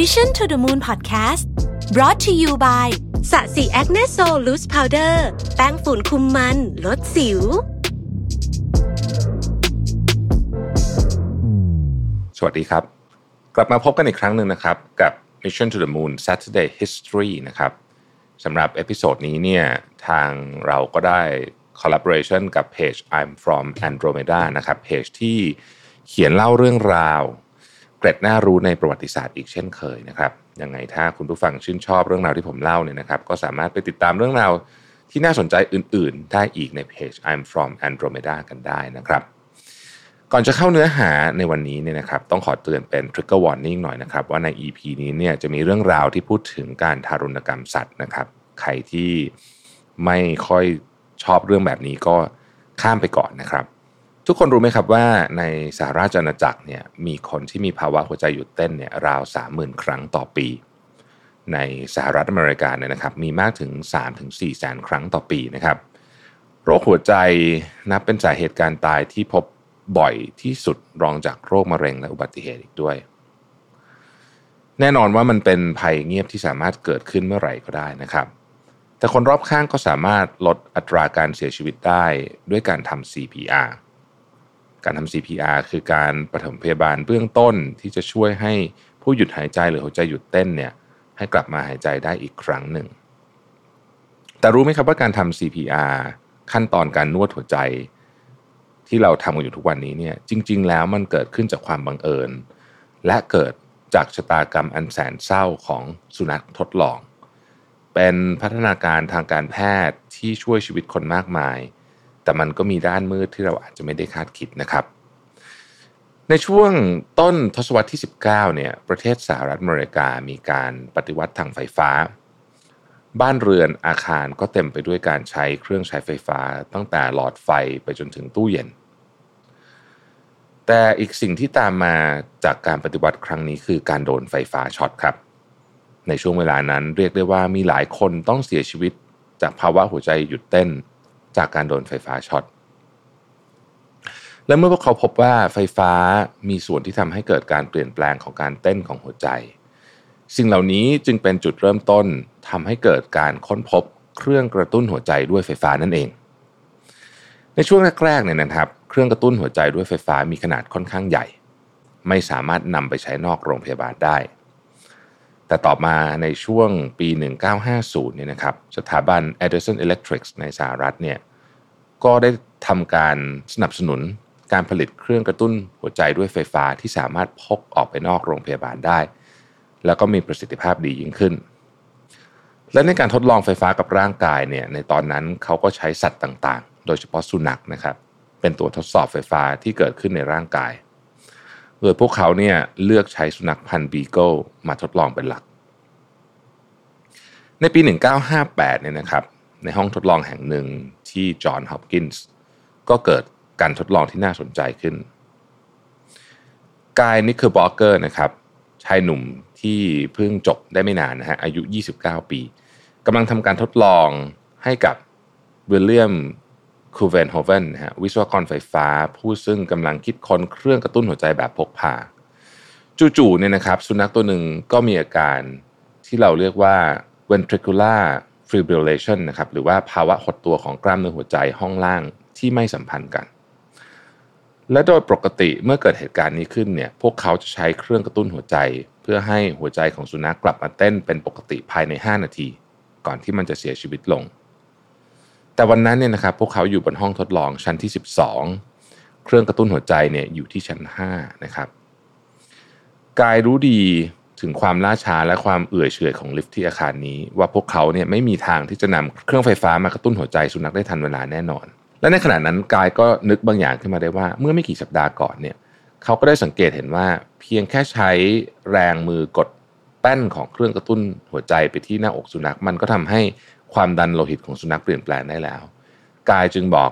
Mission to the Moon Podcast brought to you by สะสีแอคเนสโซลูสพาวเดอร์แป้งฝุ่นคุมมันลดสิวสวัสดีครับกลับมาพบกันอีกครั้งหนึ่งนะครับกับ Mission to the Moon Saturday History นะครับสำหรับเอพิโซดนี้เนี่ยทางเราก็ได้ collaboration กับเพจ I'm from Andromeda นะครับเพจที่เขียนเล่าเรื่องราวเกร็ดน่ารู้ในประวัติศาสตร์อีกเช่นเคยนะครับยังไงถ้าคุณผู้ฟังชื่นชอบเรื่องราวที่ผมเล่าเนี่ยนะครับก็สามารถไปติดตามเรื่องราวที่น่าสนใจอื่นๆได้อีกในเพจ I'm from Andromeda กันได้นะครับก่อนจะเข้าเนื้อหาในวันนี้เนี่ยนะครับต้องขอเตือนเป็น trigger warning หน่อยนะครับว่าใน EP นี้เนี่ยจะมีเรื่องราวที่พูดถึงการทารุณกรรมสัตว์นะครับใครที่ไม่ค่อยชอบเรื่องแบบนี้ก็ข้ามไปก่อนนะครับทุกคนรู้ไหมครับว่าในสหราชอาณาจักรเนี่ยมีคนที่มีภาวะหัวใจหยุดเต้นเนี่ยราว 30,000 ครั้งต่อปีในสหรัฐอเมริกาเนี่ยนะครับมีมากถึง 3-4 แสนครั้งต่อปีนะครับโรคหัวใจนับเป็นสาเหตุการตายที่พบบ่อยที่สุดรองจากโรคมะเร็งและอุบัติเหตุอีกด้วยแน่นอนว่ามันเป็นภัยเงียบที่สามารถเกิดขึ้นเมื่อไหร่ก็ได้นะครับแต่คนรอบข้างก็สามารถลดอัตราการเสียชีวิตได้ด้วยการทำ CPR การทำ CPR คือการปฐมพยาบาลเบื้องต้นที่จะช่วยให้ผู้หยุดหายใจหรือหัวใจหยุดเต้นเนี่ยให้กลับมาหายใจได้อีกครั้งหนึ่งแต่รู้ไหมครับว่าการทำ CPR ขั้นตอนการนวดหัวใจที่เราทำกันอยู่ทุกวันนี้เนี่ยจริงๆแล้วมันเกิดขึ้นจากความบังเอิญและเกิดจากชะตากรรมอันแสนเศร้าของสุนัขทดลองเป็นพัฒนาการทางการแพทย์ที่ช่วยชีวิตคนมากมายแต่มันก็มีด้านมืดที่เราอาจจะไม่ได้คาดคิดนะครับในช่วงต้นทศวรรษที่19เนี่ยประเทศสหรัฐอเมริกามีการปฏิวัติทางไฟฟ้าบ้านเรือนอาคารก็เต็มไปด้วยการใช้เครื่องใช้ไฟฟ้าตั้งแต่หลอดไฟไปจนถึงตู้เย็นแต่อีกสิ่งที่ตามมาจากการปฏิวัติครั้งนี้คือการโดนไฟฟ้าช็อตครับในช่วงเวลานั้นเรียกได้ว่ามีหลายคนต้องเสียชีวิตจากภาวะหัวใจหยุดเต้นจากการโดนไฟฟ้าช็อตและเมื่อพวกเขาพบว่าไฟฟ้ามีส่วนที่ทำให้เกิดการเปลี่ยนแปลงของการเต้นของหัวใจสิ่งเหล่านี้จึงเป็นจุดเริ่มต้นทำให้เกิดการค้นพบเครื่องกระตุ้นหัวใจด้วยไฟฟ้านั่นเองในช่วงแรกๆเนี่ยนะครับเครื่องกระตุ้นหัวใจด้วยไฟฟ้ามีขนาดค่อนข้างใหญ่ไม่สามารถนำไปใช้นอกโรงพยาบาลได้แต่ต่อมาในช่วงปี1950เนี่ยนะครับสถาบัน Edison Electric ในสหรัฐเนี่ยก็ได้ทำการสนับสนุนการผลิตเครื่องกระตุ้นหัวใจด้วยไฟฟ้าที่สามารถพกออกไปนอกโรงพยาบาลได้แล้วก็มีประสิทธิภาพดียิ่งขึ้นและในการทดลองไฟฟ้ากับร่างกายเนี่ยในตอนนั้นเขาก็ใช้สัตว์ต่างๆโดยเฉพาะสุนัขนะครับเป็นตัวทดสอบไฟฟ้าที่เกิดขึ้นในร่างกายโดยพวกเขาเนี่ยเลือกใช้สุนัขพันธุ์บีเกิลมาทดลองเป็นหลักในปี1958เนี่ยนะครับในห้องทดลองแห่งหนึ่งที่จอห์นฮอปกินส์ก็เกิดการทดลองที่น่าสนใจขึ้นกายนิคเคิลบอเกอร์นะครับชายหนุ่มที่เพิ่งจบได้ไม่นานนะฮะอายุ29ปีกำลังทำการทดลองให้กับวิลเลียมคูเวนโฮเวนนะฮะวิศวกรไฟฟ้าผู้ซึ่งกำลังคิดค้นเครื่องกระตุ้นหัวใจแบบพกพาจู่ๆเนี่ยนะครับสุนัขตัวหนึ่งก็มีอาการที่เราเรียกว่า ventricular fibrillation นะครับหรือว่าภาวะหดตัวของกล้ามเนื้อหัวใจห้องล่างที่ไม่สัมพันธ์กันและโดยปกติเมื่อเกิดเหตุการณ์นี้ขึ้นเนี่ยพวกเขาจะใช้เครื่องกระตุ้นหัวใจเพื่อให้หัวใจของสุนัขกลับมาเต้นเป็นปกติภายใน5นาทีก่อนที่มันจะเสียชีวิตลงแต่วันนั้นเนี่ยนะครับพวกเขาอยู่บนห้องทดลองชั้นที่12เครื่องกระตุ้นหัวใจเนี่ยอยู่ที่ชั้น5นะครับกายรู้ดีถึงความล่าช้าและความเอื่อยเฉื่อยของลิฟท์ที่อาคารนี้ว่าพวกเขาเนี่ยไม่มีทางที่จะนำเครื่องไฟฟ้ามากระตุ้นหัวใจสุนัขได้ทันเวลาแน่นอนและในขณะนั้นกายก็นึกบางอย่างขึ้นมาได้ว่าเมื่อไม่กี่สัปดาห์ก่อนเนี่ยเขาก็ได้สังเกตเห็นว่าเพียงแค่ใช้แรงมือกดแป้นของเครื่องกระตุ้นหัวใจไปที่หน้าอกสุนัขมันก็ทำให้ความดันโลหิตของสุนัขเปลี่ยนแปลงได้แล้วกายจึงบอก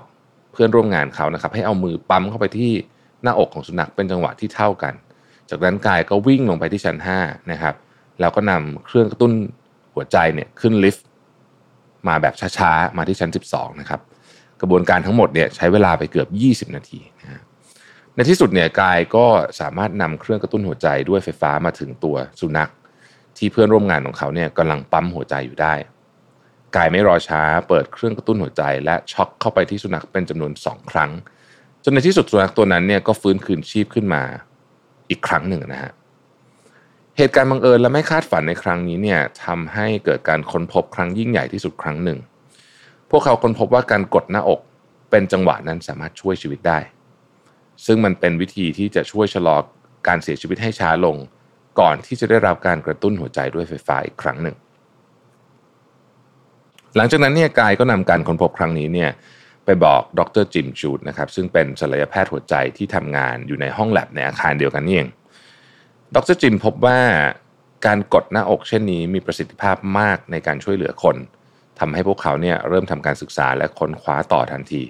เพื่อนร่วมงานเขานะครับให้เอามือปั๊มเข้าไปที่หน้าอกของสุนัขเป็นจังหวะที่เท่ากันจากนั้นกายก็วิ่งลงไปที่ชั้น5นะครับแล้วก็นำเครื่องกระตุ้นหัวใจเนี่ยขึ้นลิฟต์มาแบบช้าๆมาที่ชั้น12นะครับกระบวนการทั้งหมดเนี่ยใช้เวลาไปเกือบ20นาทีนะฮะในที่สุดเนี่ยกายก็สามารถนำเครื่องกระตุ้นหัวใจด้วยไฟฟ้ามาถึงตัวสุนัข ที่เพื่อนร่วมงานของเขาเนี่ยกำลังปั๊มหัวใจอยู่ได้กายไม่รอช้าเปิดเครื่องกระตุ้นหัวใจและช็อคเข้าไปที่สุนัขเป็นจำนวน2ครั้งจนในที่สุดสุนัขตัวนั้นเนี่ยก็ฟื้นคืนชีพขึ้นมาอีกครั้งหนึ่งนะฮะเหตุการณ์บังเอิญและไม่คาดฝันในครั้งนี้เนี่ยทำให้เกิดการค้นพบครั้งยิ่งใหญ่ที่สุดครั้งหนึ่งพวกเขาค้นพบว่าการกดหน้าอกเป็นจังหวะนั้นสามารถช่วยชีวิตได้ซึ่งมันเป็นวิธีที่จะช่วยชะลอการเสียชีวิตให้ช้าลงก่อนที่จะได้รับการกระตุ้นหัวใจด้วยไฟฟ้าอีกครั้งหนึ่งหลังจากนั้นเนี่ยกายก็นำการค้นพบครั้งนี้เนี่ยไปบอกดร.จิมจูดนะครับซึ่งเป็นศัลยแพทย์หัวใจที่ทำงานอยู่ในห้องแลบในอาคารเดียวกันนี่เองดร.จิมพบว่าการกดหน้าอกเช่นนี้มีประสิทธิภาพมากในการช่วยเหลือคนทำให้พวกเขาเนี่ยเริ่มทำการศึกษาและค้นคว้าต่อทันที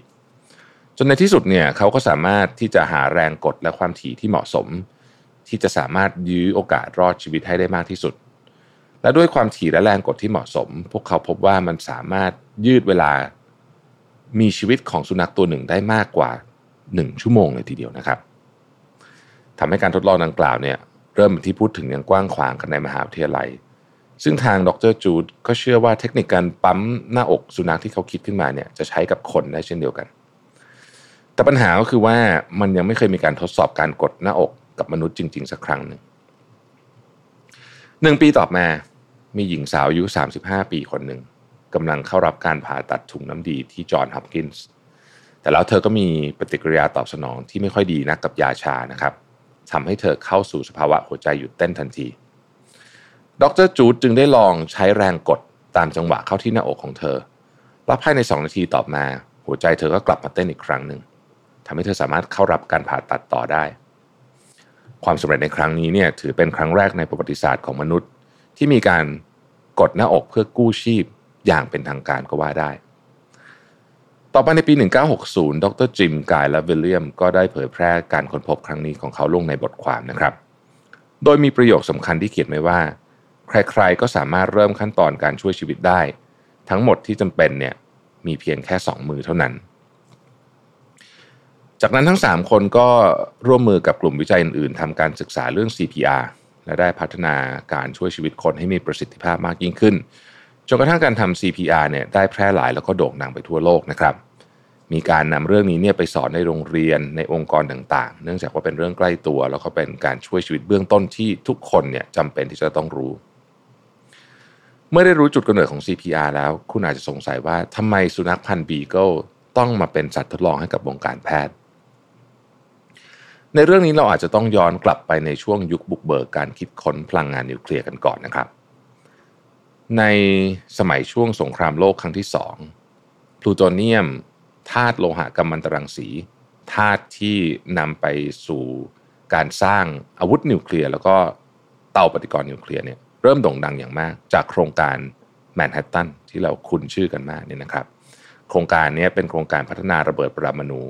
จนในที่สุดเนี่ยเขาก็สามารถที่จะหาแรงกดและความถี่ที่เหมาะสมที่จะสามารถยื้อโอกาสรอดชีวิตให้ได้มากที่สุดและด้วยความถี่และแรงกดที่เหมาะสมพวกเขาพบว่ามันสามารถยืดเวลามีชีวิตของสุนัขตัวหนึ่งได้มากกว่า1ชั่วโมงเลยทีเดียวนะครับทำให้การทดลองดังกล่าวเนี่ยเริ่มเป็นที่พูดถึงอย่างกว้างขวางกันในมหาวิทยาลัยซึ่งทางดร.จูดก็เชื่อว่าเทคนิคการปั๊มหน้าอกสุนัขที่เขาคิดขึ้นมาเนี่ยจะใช้กับคนได้เช่นเดียวกันแต่ปัญหาก็คือว่ามันยังไม่เคยมีการทดสอบการกดหน้าอกกับมนุษย์จริงๆสักครั้งหนึ่ง1ปีต่อมามีหญิงสาวอายุ35ปีคนหนึ่งกำลังเข้ารับการผ่าตัดถุงน้ำดีที่จอห์นฮอปกินส์แต่แล้วเธอก็มีปฏิกิริยาตอบสนองที่ไม่ค่อยดีนักกับยาชานะครับทำให้เธอเข้าสู่สภาวะหัวใจหยุดเต้นทันทีดร.จูดจึงได้ลองใช้แรงกดตามจังหวะเข้าที่หน้าอกของเธอและภายใน2นาทีต่อมาหัวใจเธอก็กลับมาเต้นอีกครั้งหนึ่งทำให้เธอสามารถเข้ารับการผ่าตัดต่อได้ความสำเร็จในครั้งนี้เนี่ยถือเป็นครั้งแรกในประวัติศาสตร์ของมนุษย์ที่มีการกดหน้าอกเพื่อกู้ชีพอย่างเป็นทางการก็ว่าได้ต่อมาในปี1960ดร.จิมกายและวิลเลียมก็ได้เผยแพร่การค้นพบครั้งนี้ของเขาลงในบทความนะครับโดยมีประโยคสำคัญที่เขียนไว้ว่าใครๆก็สามารถเริ่มขั้นตอนการช่วยชีวิตได้ทั้งหมดที่จำเป็นเนี่ยมีเพียงแค่2มือเท่านั้นจากนั้นทั้ง3คนก็ร่วมมือกับกลุ่มวิจัยอื่นๆทำการศึกษาเรื่อง CPR และได้พัฒนาการช่วยชีวิตคนให้มีประสิทธิภาพมากยิ่งขึ้นจนกระทั่งการทำ CPR เนี่ยได้แพร่หลายแล้วก็โด่งดังไปทั่วโลกนะครับมีการนำเรื่องนี้เนี่ยไปสอนในโรงเรียนในองค์กรต่างๆเนื่องจากว่าเป็นเรื่องใกล้ตัวแล้วก็เป็นการช่วยชีวิตเบื้องต้นที่ทุกคนเนี่ยจำเป็นที่จะต้องรู้เมื่อได้รู้จุดกำเนิดของ CPR แล้วคุณอาจจะสงสัยว่าทำไมสุนัขพันธุ์บีเกิลต้องมาเป็นสัตว์ทดลองให้กับวงการแพทย์ในเรื่องนี้เราอาจจะต้องย้อนกลับไปในช่วงยุคบุกเบิกการคิดค้นพลังงานนิวเคลียร์กันก่อนนะครับในสมัยช่วงสงครามโลกครั้งที่2พลูโทเนียมธาตุโลหะกัมมันตรังสีธาตุที่นำไปสู่การสร้างอาวุธนิวเคลียร์แล้วก็เตาปฏิกรณ์นิวเคลียร์เนี่ยเริ่มโด่งดังอย่างมากจากโครงการแมนฮัตตันที่เราคุ้นชื่อกันมากเนี่ยนะครับโครงการนี้เป็นโครงการพัฒนาระเบิดปรมาณู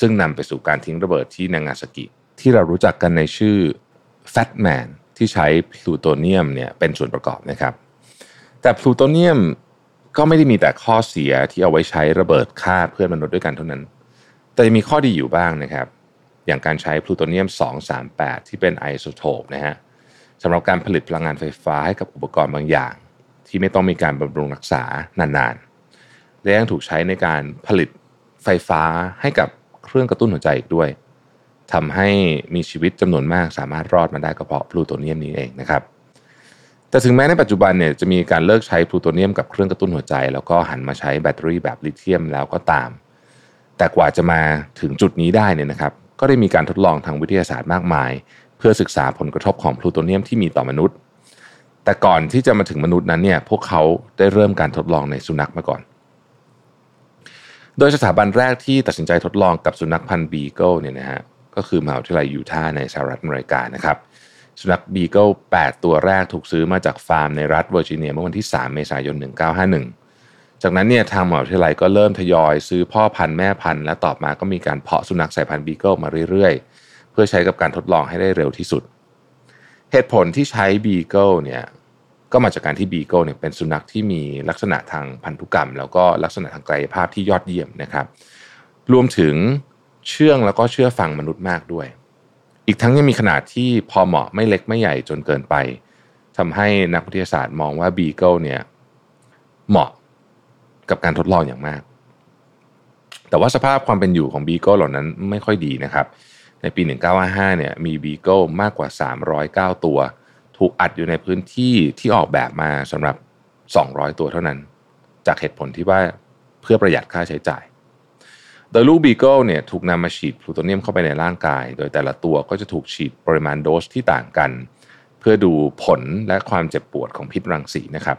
ซึ่งนำไปสู่การทิ้งระเบิดที่นางาซากิที่เรารู้จักกันในชื่อ Fat Man ที่ใช้พลูโทเนียมเนี่ยเป็นส่วนประกอบนะครับแต่พลูโทเนียมก็ไม่ได้มีแต่ข้อเสียที่เอาไว้ใช้ระเบิดฆ่าเพื่อนมนุษย์ด้วยกันเท่านั้นแต่มีข้อดีอยู่บ้างนะครับอย่างการใช้พลูโทเนียม238ที่เป็นไอโซโทปนะฮะสำหรับการผลิตพลังงานไฟฟ้าให้กับอุปกรณ์บางอย่างที่ไม่ต้องมีการบำรุงรักษานานๆและยังถูกใช้ในการผลิตไฟฟ้าให้กับเครื่องกระตุ้นหัวใจอีกด้วยทำให้มีชีวิตจำนวนมากสามารถรอดมาได้ก็เพราะพลูโทเนียมนี้เองนะครับแต่ถึงแม้ในปัจจุบันเนี่ยจะมีการเลิกใช้พลูโทเนียมกับเครื่องกระตุ้นหัวใจแล้วก็หันมาใช้แบตเตอรี่แบบลิเธียมแล้วก็ตามแต่กว่าจะมาถึงจุดนี้ได้เนี่ยนะครับก็ได้มีการทดลองทางวิทยาศาสตร์มากมายเพื่อศึกษาผลกระทบของพลูโทเนียมที่มีต่อมนุษย์แต่ก่อนที่จะมาถึงมนุษย์นั้นเนี่ยพวกเขาได้เริ่มการทดลองในสุนัขมาก่อนโดยสถาบันแรกที่ตัดสินใจทดลองกับสุนัขพันธุ์บีเกิลเนี่ยนะฮะก็คือมหาวิทยาลัยยูทาห์ในสหรัฐอเมริกานะครับสุนัขบีเกิล8ตัวแรกถูกซื้อมาจากฟาร์มในรัฐเวอร์จิเนียเมื่อวันที่3เมษายน1951จากนั้นเนี่ยทางมหาวิทยาลัยก็เริ่มทยอยซื้อพ่อพันธุ์แม่พันธุ์และต่อมาก็มีการเพาะสุนัขสายพันธุ์บีเกิลมาเรื่อยๆเพื่อใช้กับการทดลองให้ได้เร็วที่สุดเหตุผลที่ใช้บีเกิลเนี่ยก็มาจากการที่บีเกิลเนี่ยเป็นสุนัขที่มีลักษณะทางพันธุกรรมแล้วก็ลักษณะทางกายภาพที่ยอดเยี่ยมนะครับรวมถึงเชื่องแล้วก็เชื่อฟังมนุษย์มากด้วยอีกทั้งยังมีขนาดที่พอเหมาะไม่เล็กไม่ใหญ่จนเกินไป ทำให้นักวิทยาศาสตร์มองว่าบีเกิลเนี่ยเหมาะกับการทดลองอย่างมากแต่ว่าสภาพความเป็นอยู่ของบีเกิลเหล่านั้นไม่ค่อยดีนะครับในปี1955เนี่ยมีบีเกิลมากกว่า309ตัวถูกอัดอยู่ในพื้นที่ที่ออกแบบมาสำหรับ200ตัวเท่านั้นจากเหตุผลที่ว่าเพื่อประหยัดค่าใช้จ่ายโดยลูกบีเกิลเนี่ยถูกนำมาฉีดพลูโทเนียมเข้าไปในร่างกายโดยแต่ละตัวก็จะถูกฉีดปริมาณโดสที่ต่างกันเพื่อดูผลและความเจ็บปวดของพิษรังสีนะครับ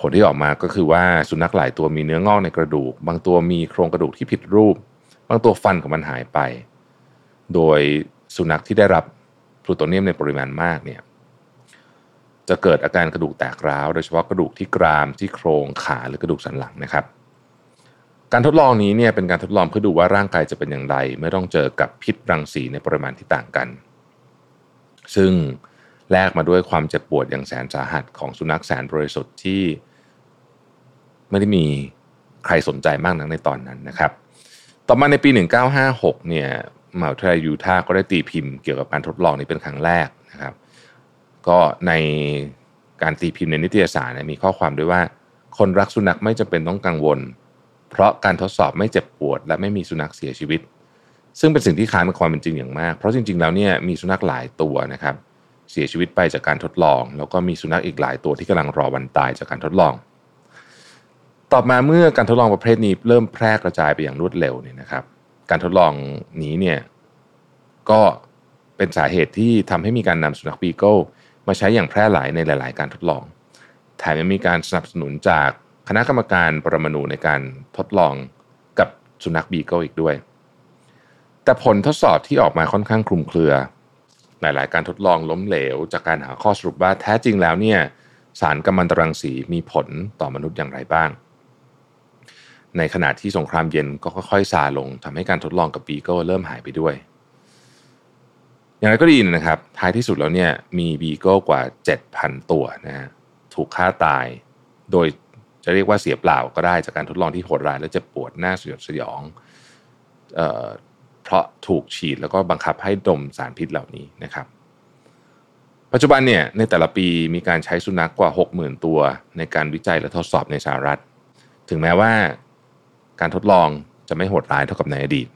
ผลที่ออกมาก็คือว่าสุนัขหลายตัวมีเนื้องอกในกระดูกบางตัวมีโครงกระดูกที่ผิดรูปบางตัวฟันของมันหายไปโดยสุนัขที่ได้รับพลูโทเนียมในปริมาณมากเนี่ยจะเกิดอาการกระดูกแตกร้าวโดยเฉพาะกระดูกที่กรามที่โครงขาหรือกระดูกสันหลังนะครับการทดลองนี้เนี่ยเป็นการทดลองเพื่อดูว่าร่างกายจะเป็นอย่างไรเมื่อต้องเจอกับพิษรังสีในปริมาณที่ต่างกันซึ่งแลกมาด้วยความเจ็บปวดอย่างแสนสาหัสของสุนัขแสนบริสุทธิ์ที่ไม่ได้มีใครสนใจมากนักในตอนนั้นนะครับต่อมาในปี1956เนี่ยมหาวิทยาลัยยูทาห์ก็ได้ตีพิมพ์เกี่ยวกับการทดลองนี้เป็นครั้งแรกนะครับก็ในการตีพิมพ์ในนิตยสารมีข้อความด้วยว่าคนรักสุนัขไม่จำเป็นต้องกังวลเพราะการทดสอบไม่เจ็บปวดและไม่มีสุนัขเสียชีวิตซึ่งเป็นสิ่งที่ค้านกับความเป็นจริงอย่างมากเพราะจริงๆแล้วเนี่ยมีสุนัขหลายตัวนะครับเสียชีวิตไปจากการทดลองแล้วก็มีสุนัขอีกหลายตัวที่กำลังรอวันตายจากการทดลองต่อมาเมื่อการทดลองประเภทนี้เริ่มแพร่กระจายไปอย่างรวดเร็วเนี่ยนะครับการทดลองนี้เนี่ยก็เป็นสาเหตุที่ทำให้มีการนำสุนัขบีเกิลมาใช้อย่างแพร่หลายในหลายๆการทดลองแถมยังมีการสนับสนุนจากคณะกรรมการปรมาณูในการทดลองกับสุนัขบีเกิลอีกด้วยแต่ผลทดสอบที่ออกมาค่อนข้างคลุมเครือหลายๆการทดลองล้มเหลวจากการหาข้อสรุปว่าแท้จริงแล้วเนี่ยสารกัมมันตรังสีมีผลต่อมนุษย์อย่างไรบ้างในขณะที่สงครามเย็นก็ค่อยๆซาลงทำให้การทดลองกับบีเกิลเริ่มหายไปด้วยอย่างไรก็ดีนะครับท้ายที่สุดแล้วเนี่ยมีบีเกิลกว่า 7,000 ตัวนะฮะถูกฆ่าตายโดยจะเรียกว่าเสียเปล่าก็ได้จากการทดลองที่โหดร้ายและเจ็บปวดน่าสยดสยองเพราะถูกฉีดแล้วก็บังคับให้ดมสารพิษเหล่านี้นะครับปัจจุบันเนี่ยในแต่ละปีมีการใช้สุนัขกว่า 60,000 ตัวในการวิจัยและทดสอบในสหรัฐถึงแม้ว่าการทดลองจะไม่โหดร้ายเท่ากับในอดีต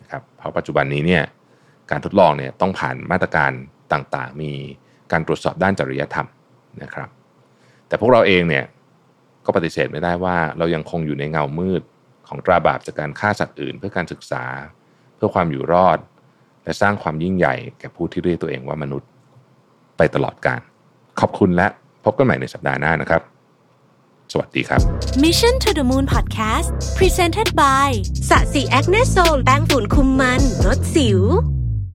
นะครับเพราะปัจจุบันนี้เนี่ยการทดลองเนี่ยต้องผ่านมาตรการต่างๆมีการตรวจสอบด้านจริยธรรมนะครับแต่พวกเราเองเนี่ยก็ปฏิเสธไม่ได้ว่าเรายังคงอยู่ในเงามืดของตราบาปจากการฆ่าสัตว์อื่นเพื่อการศึกษาเพื่อความอยู่รอดและสร้างความยิ่งใหญ่แก่ผู้ที่เรียกตัวเองว่ามนุษย์ไปตลอดกาลขอบคุณและพบกันใหม่ในสัปดาห์หน้านะครับสวัสดีครับ Mission to the Moon Podcast Presented by สะสีแอคเนโซลแป้งฝุ่นคุมมันลดสิว